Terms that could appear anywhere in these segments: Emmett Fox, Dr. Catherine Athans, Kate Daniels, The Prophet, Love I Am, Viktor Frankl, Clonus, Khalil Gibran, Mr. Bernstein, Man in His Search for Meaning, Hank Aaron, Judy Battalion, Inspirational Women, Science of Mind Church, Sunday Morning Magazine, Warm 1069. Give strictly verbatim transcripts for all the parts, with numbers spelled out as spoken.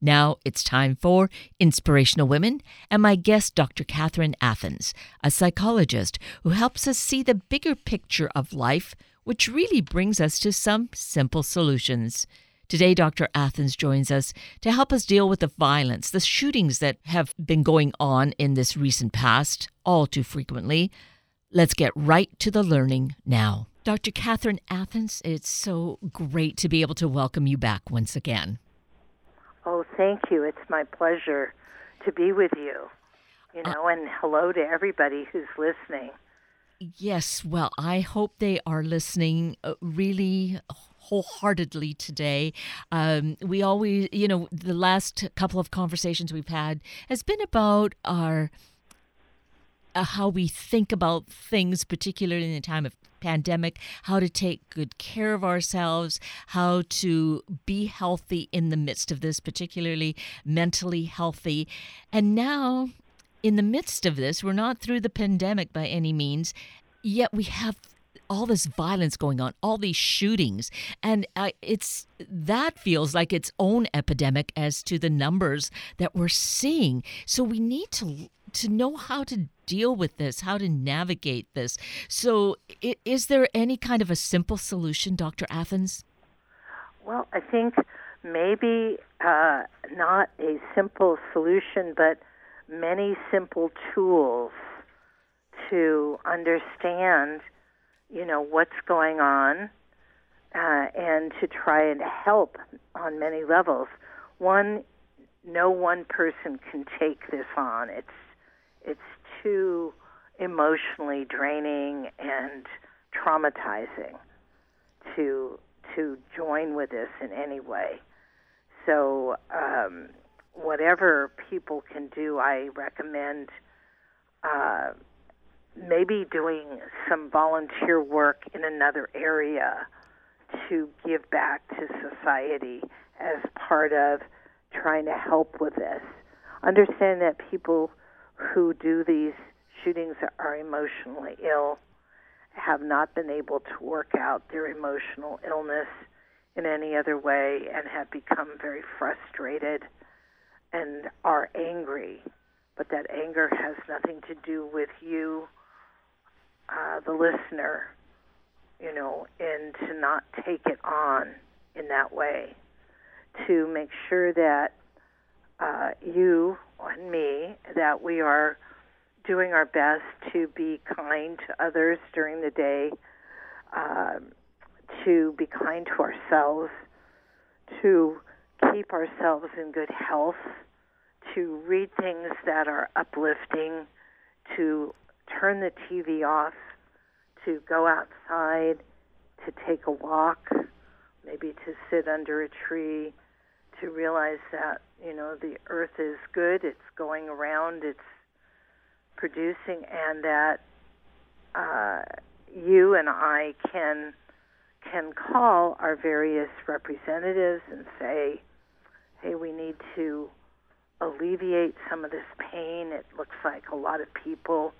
Now it's time for Inspirational Women and my guest, Doctor Catherine Athans, a psychologist who helps us see the bigger picture of life, which really brings us to some simple solutions. Today, Doctor Athans joins us to help us deal with the violence, the shootings that have been going on in this recent past, all too frequently. Let's get right to the learning now. Doctor Catherine Athans, it's so great to be able to welcome you back once again. Oh, thank you. It's my pleasure to be with you, you know, uh, and hello to everybody who's listening. Yes, well, I hope they are listening really wholeheartedly today. Um, we always, you know, the last couple of conversations we've had has been about our uh, how we think about things, particularly in the time of pandemic, how to take good care of ourselves, how to be healthy in the midst of this, particularly mentally healthy. And now, in the midst of this, we're not through the pandemic by any means, yet we have all this violence going on, all these shootings, and uh, it's that feels like its own epidemic as to the numbers that we're seeing. So we need to to know how to deal with this, how to navigate this. So is there any kind of a simple solution, Doctor Athans? Well, I think maybe uh, not a simple solution, but many simple tools to understand, you know, what's going on uh, and to try and help on many levels. One, no one person can take this on. It's it's too emotionally draining and traumatizing to to join with this in any way. So um, whatever people can do, I recommend uh, maybe doing some volunteer work in another area to give back to society as part of trying to help with this. Understand that people who do these shootings are emotionally ill, have not been able to work out their emotional illness in any other way, and have become very frustrated and are angry. But that anger has nothing to do with you, uh, the listener, you know, and to not take it on in that way. To make sure that uh, you and me, that we are doing our best to be kind to others during the day, uh, to be kind to ourselves, to keep ourselves in good health, to read things that are uplifting, to turn the T V off, to go outside, to take a walk, maybe to sit under a tree, to realize that, you know, the earth is good, it's going around, it's producing, and that uh, you and I can can call our various representatives and say, hey, we need to alleviate some of this pain. It looks like a lot of people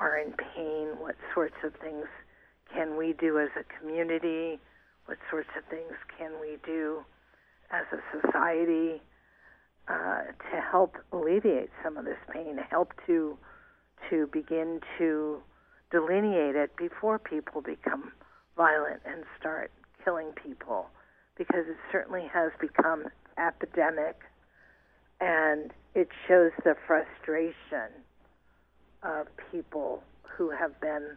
are in pain. What sorts of things can we do as a community? What sorts of things can we do as a society uh, to help alleviate some of this pain, help to to begin to delineate it before people become violent and start killing people, because it certainly has become epidemic, and it shows the frustration of people who have been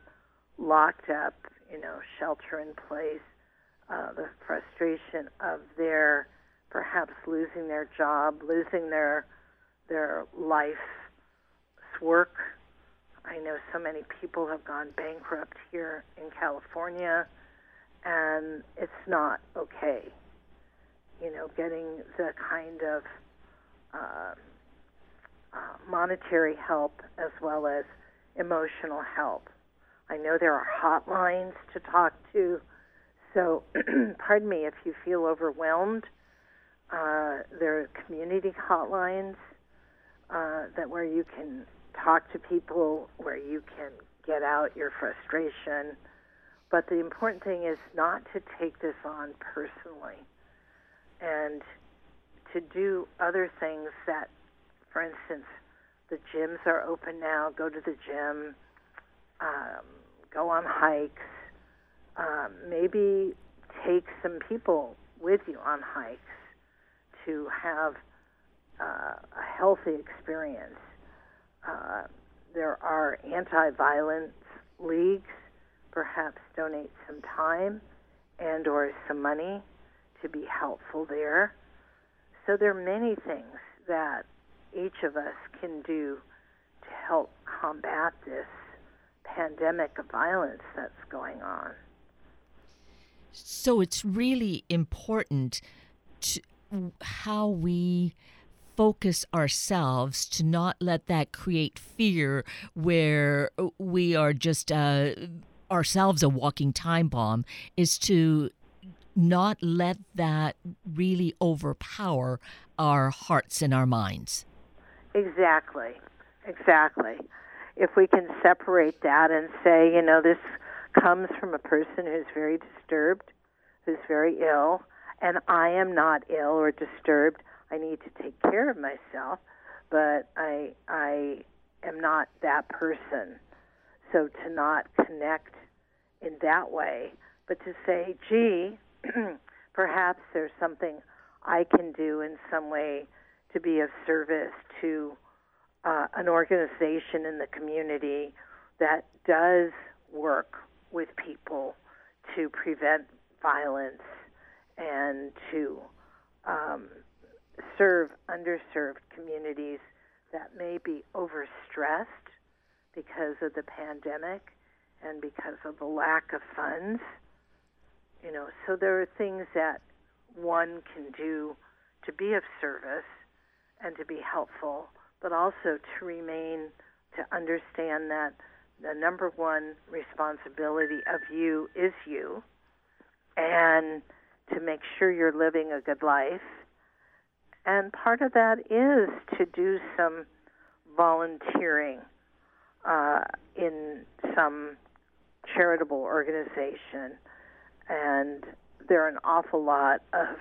locked up, you know, shelter in place, Uh, the frustration of their perhaps losing their job, losing their their life's work. I know so many people have gone bankrupt here in California, and it's not okay. You know, getting the kind of uh, uh, monetary help as well as emotional help. I know there are hotlines to talk to. So, pardon me, if you feel overwhelmed, uh, there are community hotlines uh, that where you can talk to people, where you can get out your frustration. But the important thing is not to take this on personally and to do other things that, for instance, the gyms are open now, go to the gym, um, go on hikes, um, maybe take some people with you on hikes to have uh, a healthy experience. Uh, there are anti-violence leagues. Perhaps donate some time and or some money to be helpful there. So there are many things that each of us can do to help combat this pandemic of violence that's going on. So it's really important to how we focus ourselves to not let that create fear where we are just uh, ourselves a walking time bomb, is to not let that really overpower our hearts and our minds. Exactly, exactly. If we can separate that and say, you know, this comes from a person who's very disturbed, who's very ill, and I am not ill or disturbed. I need to take care of myself, but I I am not that person. So to not connect in that way, but to say, gee, perhaps there's something I can do in some way to be of service to uh, an organization in the community that does work with people to prevent violence and to um, serve underserved communities that may be overstressed because of the pandemic and because of the lack of funds. You know, so there are things that one can do to be of service and to be helpful, but also to remain, to understand that the number one responsibility of you is you, and to make sure you're living a good life. And part of that is to do some volunteering uh, in some charitable organization. And there are an awful lot of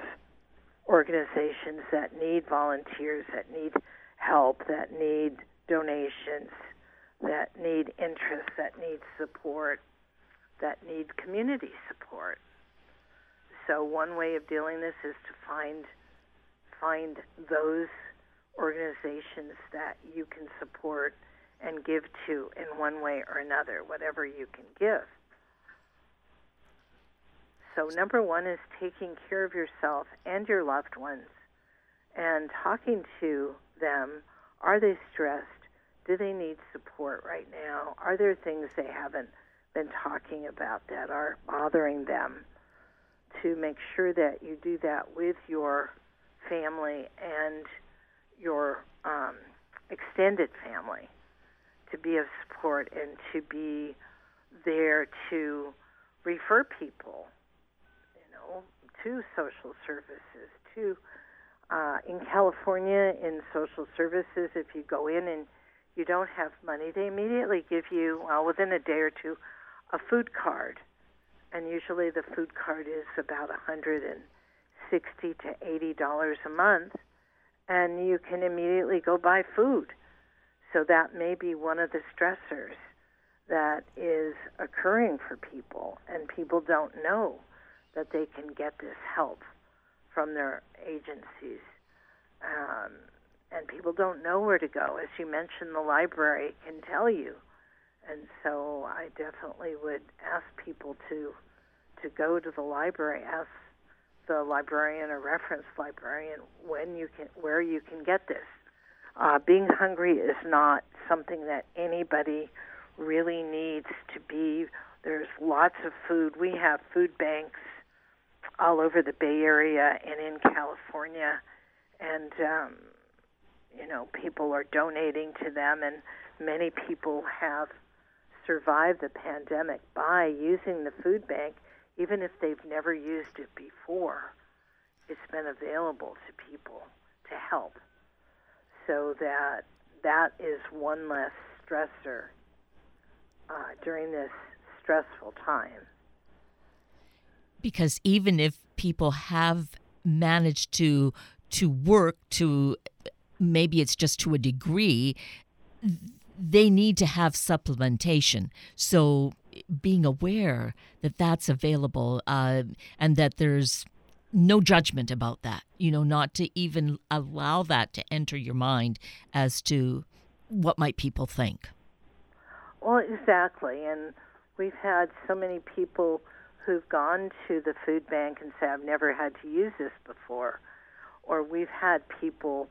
organizations that need volunteers, that need help, that need donations, that need interest, that need support, that need community support. So one way of dealing this is to find find those organizations that you can support and give to in one way or another, whatever you can give. So number one is taking care of yourself and your loved ones and talking to them. Are they stressed? Do they need support right now? Are there things they haven't been talking about that are bothering them? To make sure that you do that with your family and your um, extended family, to be of support and to be there to refer people to social services, to, uh, in California, in social services, if you go in and you don't have money, they immediately give you, well, within a day or two, a food card. And usually the food card is about one hundred sixty dollars to eighty dollars a month, and you can immediately go buy food. So that may be one of the stressors that is occurring for people, and people don't know that they can get this help from their agencies. Um, and people don't know where to go. As you mentioned, the library can tell you. And so I definitely would ask people to to go to the library, ask the librarian or reference librarian when you can, where you can get this. Uh, being hungry is not something that anybody really needs to be. There's lots of food. We have food banks all over the Bay Area and in California, and um, you know, people are donating to them, and many people have survived the pandemic by using the food bank, even if they've never used it before. It's been available to people to help, so that that is one less stressor uh, during this stressful time. Because even if people have managed to to work to, maybe it's just to a degree, they need to have supplementation. So being aware that that's available uh, and that there's no judgment about that, you know, not to even allow that to enter your mind as to what might people think. Well, exactly. And we've had so many people who've gone to the food bank and say, I've never had to use this before. Or we've had people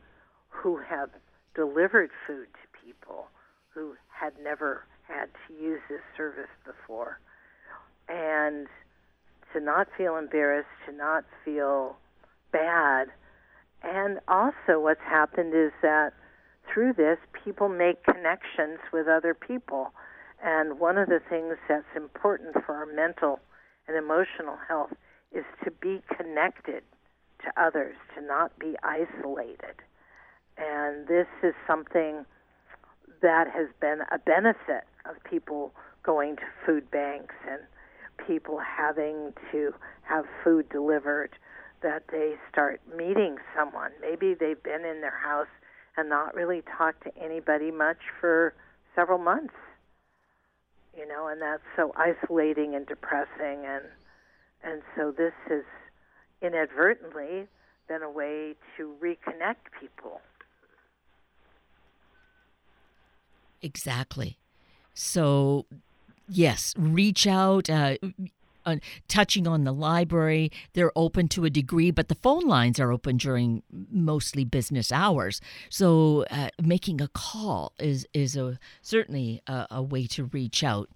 who have delivered food to people who had never had to use this service before. And to not feel embarrassed, to not feel bad. And also what's happened is that through this, people make connections with other people. And one of the things that's important for our mental and emotional health is to be connected to others, to not be isolated. And this is something that has been a benefit of people going to food banks and people having to have food delivered, that they start meeting someone. Maybe they've been in their house and not really talked to anybody much for several months. You know, and that's so isolating and depressing. And and so this has inadvertently been a way to reconnect people. Exactly. So, yes, reach out. Uh, uh, touching on the library, they're open to a degree, but the phone lines are open during mostly business hours. So uh, making a call is, is a certainly a, a way to reach out.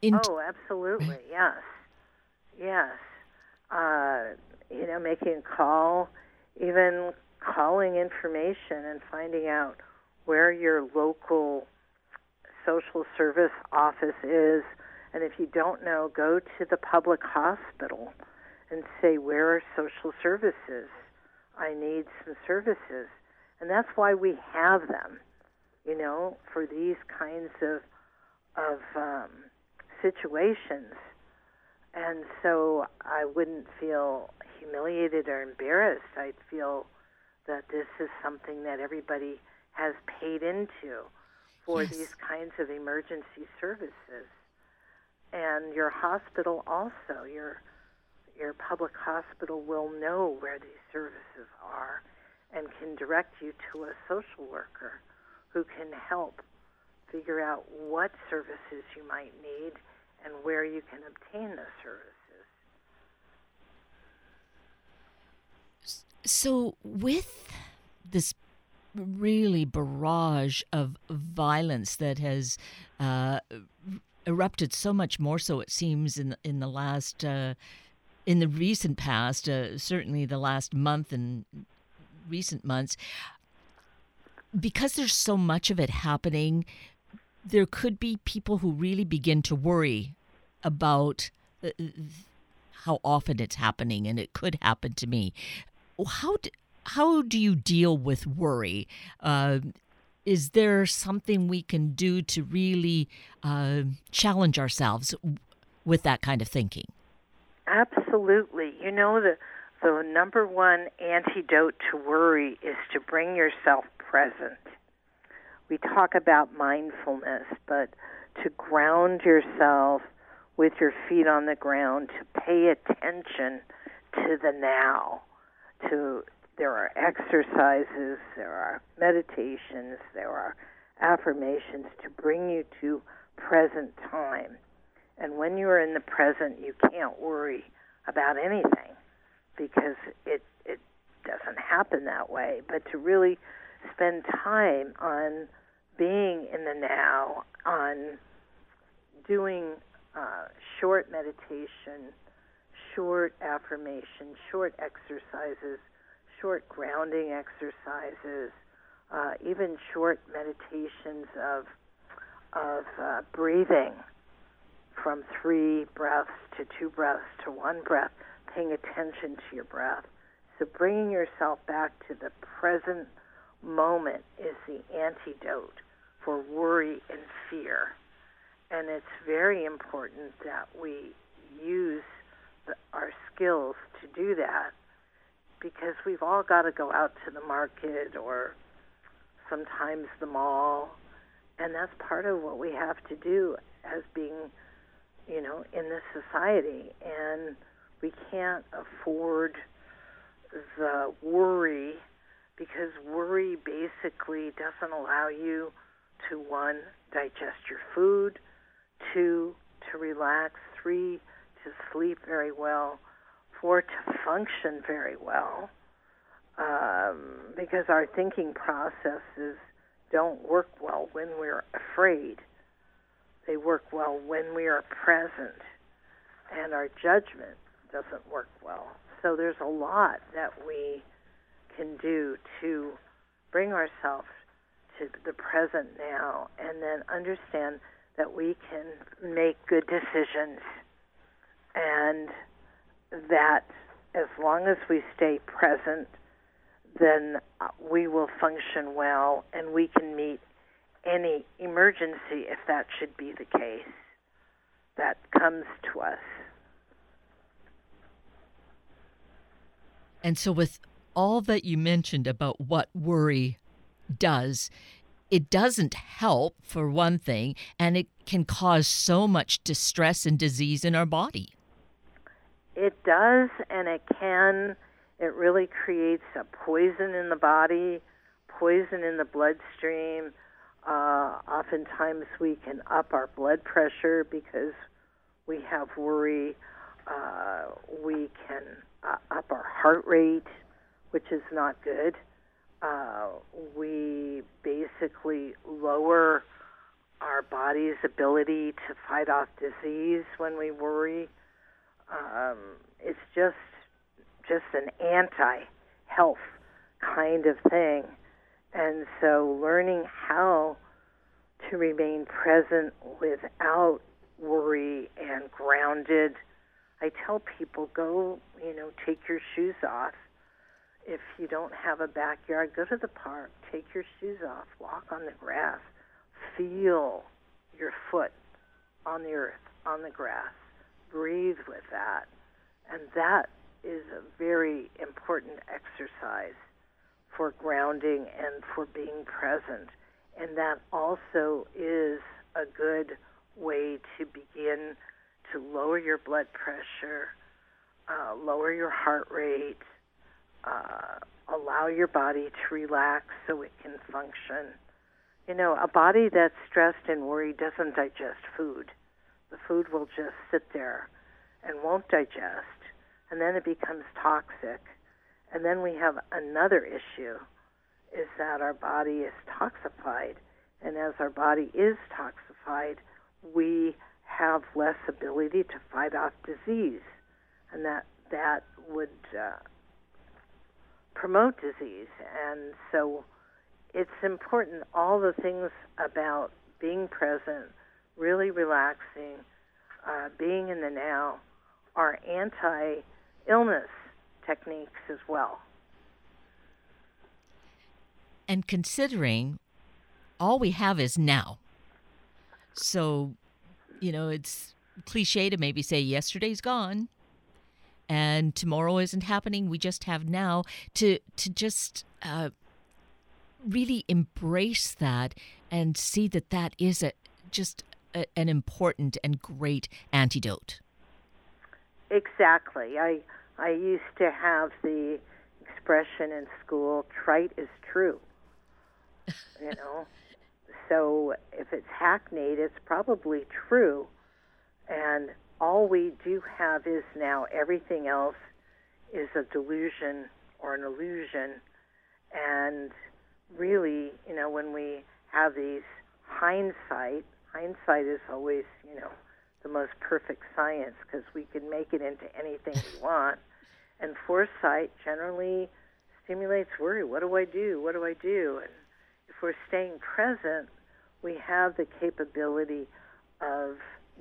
In- oh, absolutely, yes. Yes. Uh, you know, making a call, even calling information and finding out where your local social service office is. And if you don't know, go to the public hospital and say, where are social services? I need some services. And that's why we have them, you know, for these kinds of of um, situations. And so I wouldn't feel humiliated or embarrassed. I'd feel that this is something that everybody has paid into for yes. these kinds of emergency services. And your hospital also, your your public hospital will know where these services are and can direct you to a social worker who can help figure out what services you might need and where you can obtain those services. So with this really barrage of violence that has uh, erupted so much more so, it seems, in, in the last, uh, in the recent past, uh, certainly the last month and recent months, because there's so much of it happening, there could be people who really begin to worry about uh, how often it's happening, and it could happen to me. How do, how do you deal with worry? Uh, is there something we can do to really uh, challenge ourselves with that kind of thinking? Absolutely. You know, the, the number one antidote to worry is to bring yourself present. We talk about mindfulness, but to ground yourself with your feet on the ground, to pay attention to the now. To there are exercises, there are meditations, there are affirmations to bring you to present time. And when you are in the present, you can't worry about anything because it it doesn't happen that way. But to really spend time on being in the now, on doing uh, short meditation, short affirmation, short exercises, short grounding exercises, uh, even short meditations of of uh, breathing from three breaths to two breaths to one breath, paying attention to your breath. So bringing yourself back to the present moment is the antidote for worry and fear. And it's very important that we use the, our skills to do that, because we've all got to go out to the market or sometimes the mall, and that's part of what we have to do as being, you know, in this society. And we can't afford the worry, because worry basically doesn't allow you to, one, digest your food, two, to relax, three, to sleep very well, four, to function very well, um, because our thinking processes don't work well when we're afraid. They work well when we are present, and our judgment doesn't work well. So there's a lot that we can do to bring ourselves to the present now, and then understand that we can make good decisions, and that as long as we stay present, then we will function well, and we can meet any emergency, if that should be the case, that comes to us. And so with all that you mentioned about what worry does, it doesn't help, for one thing, and it can cause so much distress and disease in our body. It does, and it can. It really creates a poison in the body, poison in the bloodstream. Uh, oftentimes we can up our blood pressure because we have worry. Uh, we can uh, up our heart rate, which is not good. Uh, we basically lower our body's ability to fight off disease when we worry. Um, it's just just an anti-health kind of thing. And so learning how to remain present without worry and grounded. I tell people, go, you know, take your shoes off. If you don't have a backyard, go to the park, take your shoes off, walk on the grass, feel your foot on the earth, on the grass, breathe with that. And that is a very important exercise for grounding and for being present. And that also is a good way to begin to lower your blood pressure, uh, lower your heart rate, Uh, allow your body to relax so it can function. You know, a body that's stressed and worried doesn't digest food. The food will just sit there and won't digest, and then it becomes toxic. And then we have another issue, is that our body is toxified. And as our body is toxified, we have less ability to fight off disease. And that, that would... Uh, promote disease. And so it's important, all the things about being present, really relaxing, uh, being in the now, are anti-illness techniques as well. And considering all we have is now. So, you know, it's cliche to maybe say yesterday's gone, and tomorrow isn't happening. We just have now to to just uh, really embrace that and see that that is a, just a, an important and great antidote. Exactly. I I used to have the expression in school, trite is true. You know, so if it's hackneyed, it's probably true. And all we do have is now. Everything else is a delusion or an illusion. And really, you know, when we have these hindsight, hindsight is always, you know, the most perfect science, because we can make it into anything we want. And foresight generally stimulates worry. What do I do? What do I do? And if we're staying present, we have the capability of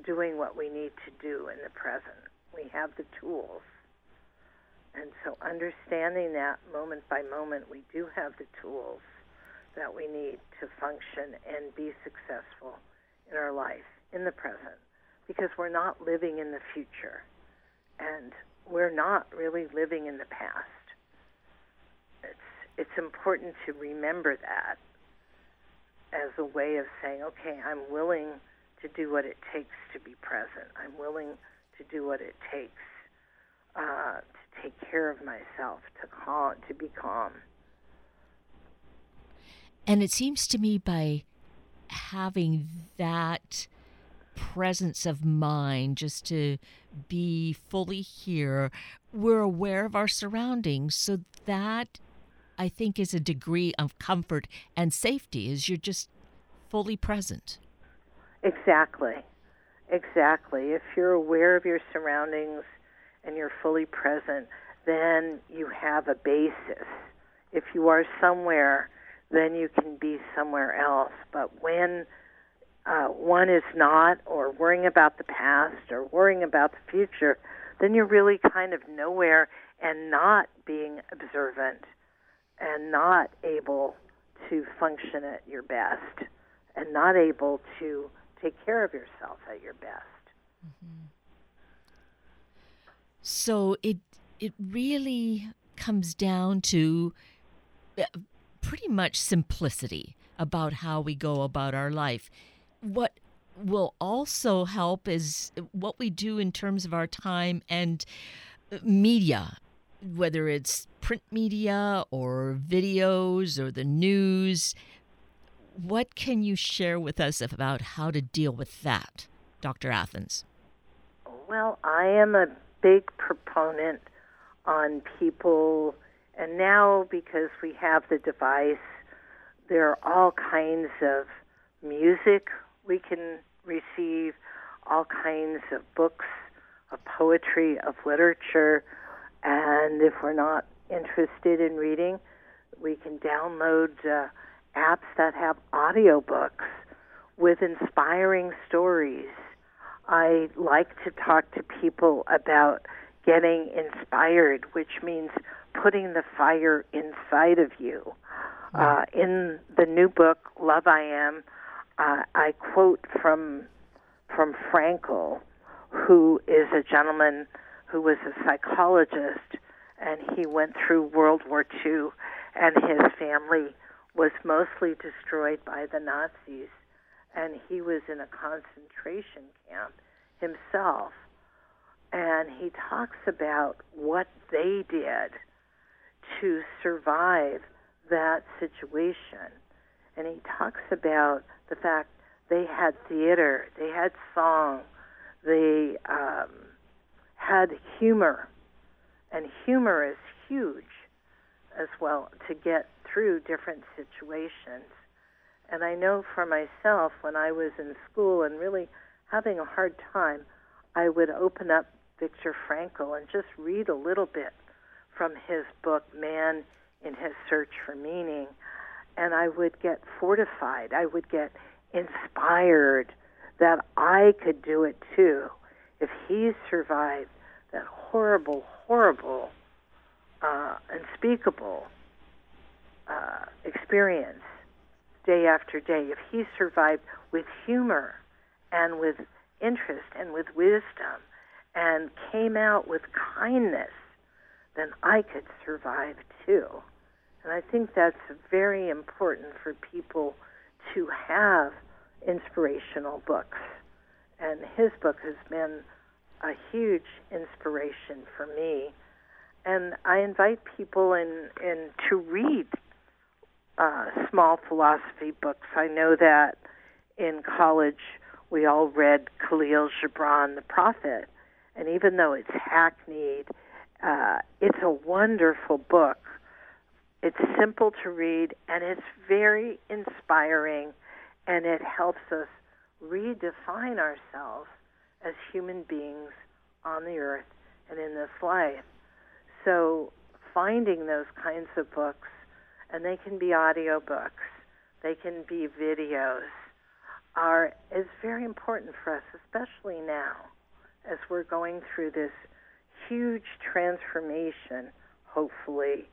doing what we need to do in the present. We have the tools. And so understanding that moment by moment, we do have the tools that we need to function and be successful in our life, in the present, because we're not living in the future, and we're not really living in the past. it's important to remember that as a way of saying, okay, I'm willing to do what it takes to be present. I'm willing to do what it takes uh, to take care of myself, to calm, to be calm. And it seems to me by having that presence of mind, just to be fully here, we're aware of our surroundings. So that, I think, is a degree of comfort and safety, is you're just fully present. Exactly. Exactly. If you're aware of your surroundings and you're fully present, then you have a basis. If you are somewhere, then you can be somewhere else. But when uh, one is not, or worrying about the past or worrying about the future, then you're really kind of nowhere and not being observant and not able to function at your best and not able to take care of yourself at your best. Mm-hmm. So it it really comes down to pretty much simplicity about how we go about our life. What will also help is what we do in terms of our time and media, whether it's print media or videos or the news. What can you share with us about how to deal with that, Doctor Athans? Well, I am a big proponent on people, and now because we have the device, there are all kinds of music we can receive, all kinds of books, of poetry, of literature, and if we're not interested in reading, we can download uh, apps that have audiobooks with inspiring stories. I like to talk to people about getting inspired, which means putting the fire inside of you. Uh, in the new book, Love I Am, uh, I quote from from Frankl, who is a gentleman who was a psychologist, and he went through World War Two, and his family was mostly destroyed by the Nazis, and he was in a concentration camp himself. And he talks about what they did to survive that situation. And he talks about the fact they had theater, they had song, they um, had humor. And humor is huge as well to get through different situations. And I know for myself, when I was in school and really having a hard time, I would open up Viktor Frankl and just read a little bit from his book, Man in His Search for Meaning, and I would get fortified. I would get inspired that I could do it too. If he survived that horrible, horrible, uh, unspeakable uh, experience day after day, if he survived with humor and with interest and with wisdom and came out with kindness, then I could survive too. And I think that's very important for people to have inspirational books. And his book has been a huge inspiration for me. And I invite people in, in to read uh, small philosophy books. I know that in college we all read Khalil Gibran, The Prophet, and even though it's hackneyed, uh, it's a wonderful book. It's simple to read, and it's very inspiring, and it helps us redefine ourselves as human beings on the earth and in this life. So finding those kinds of books, and they can be audio books, they can be videos, Are, is very important for us, especially now, as we're going through this huge transformation, hopefully,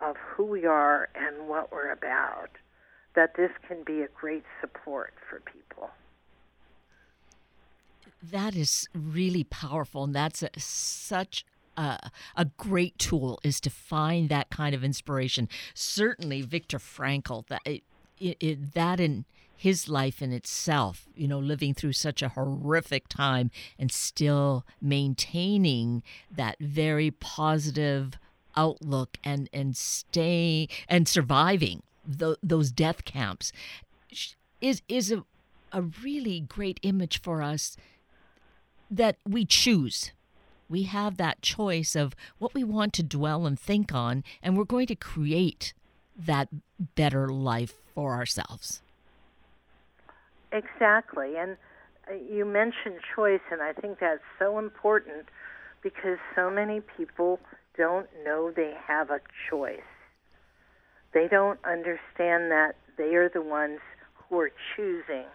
of who we are and what we're about, that this can be a great support for people. That is really powerful, and that's a, such uh, a great tool is to find that kind of inspiration. Certainly, Viktor Frankl, that it, it, that in his life in itself, you know, living through such a horrific time and still maintaining that very positive outlook and and staying and surviving the, those death camps is is a, a really great image for us, that we choose. We have that choice of what we want to dwell and think on, and we're going to create that better life for ourselves. Exactly. And you mentioned choice, and I think that's so important because so many people don't know they have a choice. They don't understand that they are the ones who are choosing.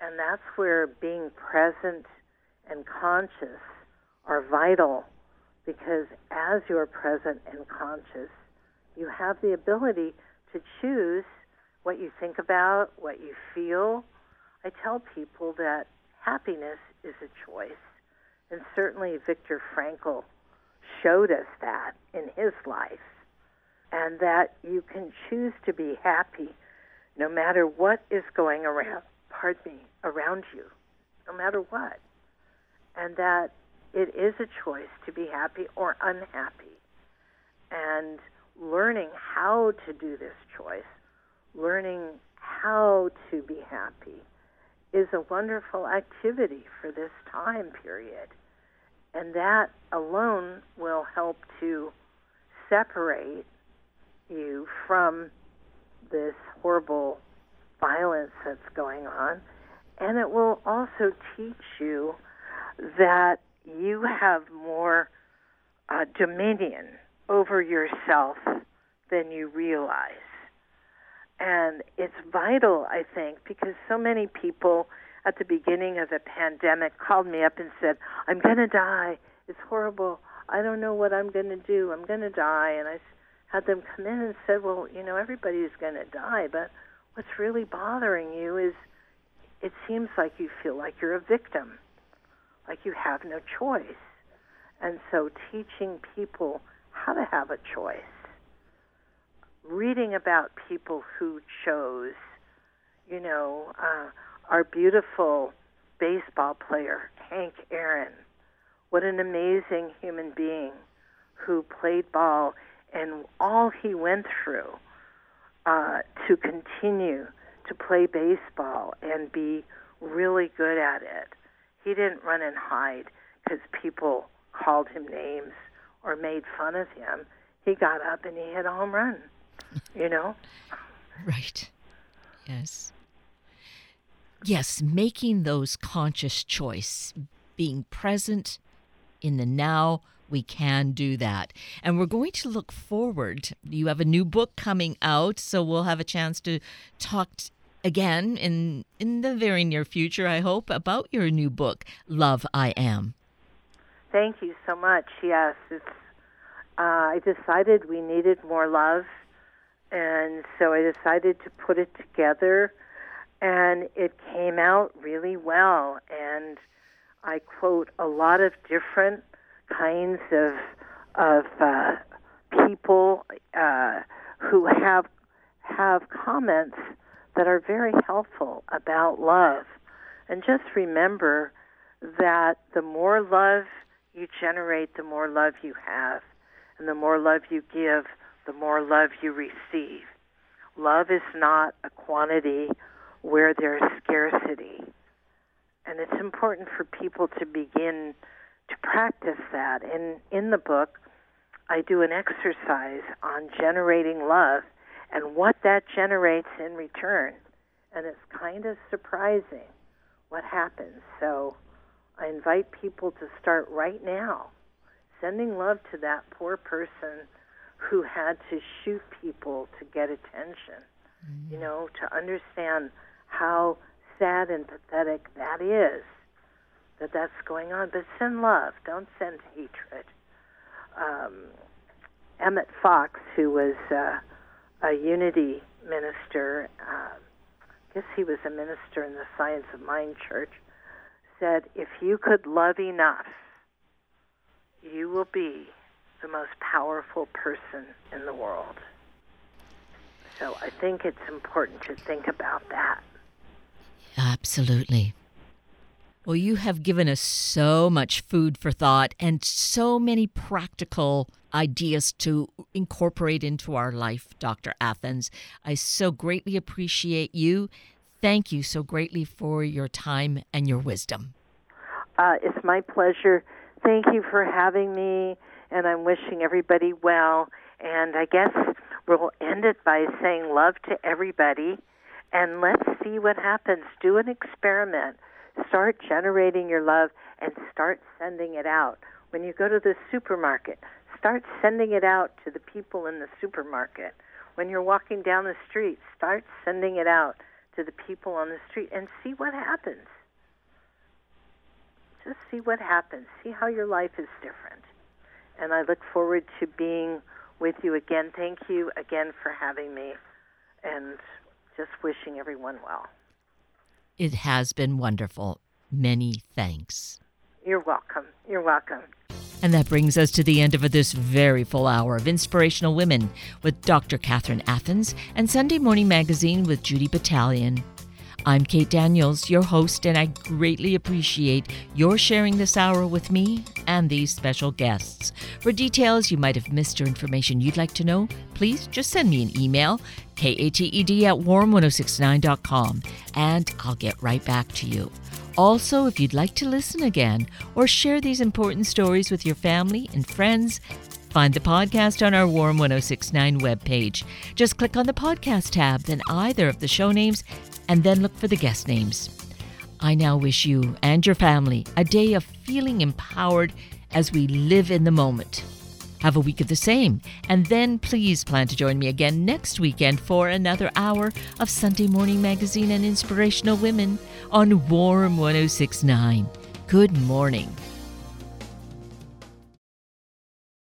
And that's where being present and conscious are vital, because as you're present and conscious, you have the ability to choose what you think about, what you feel. I tell people that happiness is a choice, and certainly Viktor Frankl showed us that in his life, and that you can choose to be happy no matter what is going around, pardon me, around you, no matter what, and that it is a choice to be happy or unhappy. And learning how to do this choice, learning how to be happy, is a wonderful activity for this time period. And that alone will help to separate you from this horrible violence that's going on. And it will also teach you that you have more uh, dominion over yourself than you realize. And it's vital, I think, because so many people at the beginning of the pandemic called me up and said, I'm going to die. It's horrible. I don't know what I'm going to do. I'm going to die. And I had them come in and said, well, you know, everybody's going to die, but what's really bothering you is it seems like you feel like you're a victim, like you have no choice. And so teaching people how to have a choice, reading about people who chose, you know, uh, our beautiful baseball player, Hank Aaron, what an amazing human being who played ball and all he went through uh, to continue to play baseball and be really good at it. He didn't run and hide because people called him names or made fun of him. He got up and he hit a home run, you know? Right. Yes. Yes, making those conscious choices, being present in the now, we can do that. And we're going to look forward. You have a new book coming out, so we'll have a chance to talk t- again in in the very near future, I hope, about your new book, Love I Am. Thank you so much. Yes, it's, uh, I decided we needed more love, and so I decided to put it together, and it came out really well, and I quote a lot of different kinds of of uh, people uh, who have have comments that are very helpful about love. And just remember that the more love you generate, the more love you have. And the more love you give, the more love you receive. Love is not a quantity where there's scarcity. And it's important for people to begin to practice that. And in the book, I do an exercise on generating love and what that generates in return. And it's kind of surprising what happens. So I invite people to start right now, sending love to that poor person who had to shoot people to get attention, mm-hmm. you know, to understand how sad and pathetic that is, that that's going on. But send love. Don't send hatred. Um, Emmett Fox, who was... Uh, a unity minister, uh, I guess he was a minister in the Science of Mind Church, said, if you could love enough, you will be the most powerful person in the world. So I think it's important to think about that. Absolutely. Well, you have given us so much food for thought and so many practical ideas to incorporate into our life, Doctor Athans. I so greatly appreciate you. Thank you so greatly for your time and your wisdom. Uh, it's my pleasure. Thank you for having me, and I'm wishing everybody well. And I guess we'll end it by saying love to everybody, and let's see what happens. Do an experiment. Start generating your love and start sending it out. When you go to the supermarket, start sending it out to the people in the supermarket. When you're walking down the street, start sending it out to the people on the street and see what happens. Just see what happens. See how your life is different. And I look forward to being with you again. Thank you again for having me, and just wishing everyone well. It has been wonderful. Many thanks. You're welcome. You're welcome. And that brings us to the end of this very full hour of Inspirational Women with Doctor Catherine Athans and Sunday Morning Magazine with Judy Battalion. I'm Kate Daniels, your host, and I greatly appreciate your sharing this hour with me and these special guests. For details you might have missed or information you'd like to know, please just send me an email, kated at warm ten sixty-nine dot com, and I'll get right back to you. Also, if you'd like to listen again or share these important stories with your family and friends, find the podcast on our Warm ten sixty-nine webpage. Just click on the podcast tab, then either of the show names, and then look for the guest names. I now wish you and your family a day of feeling empowered as we live in the moment. Have a week of the same, and then please plan to join me again next weekend for another hour of Sunday Morning Magazine and Inspirational Women on Warm ten sixty-nine. Good morning.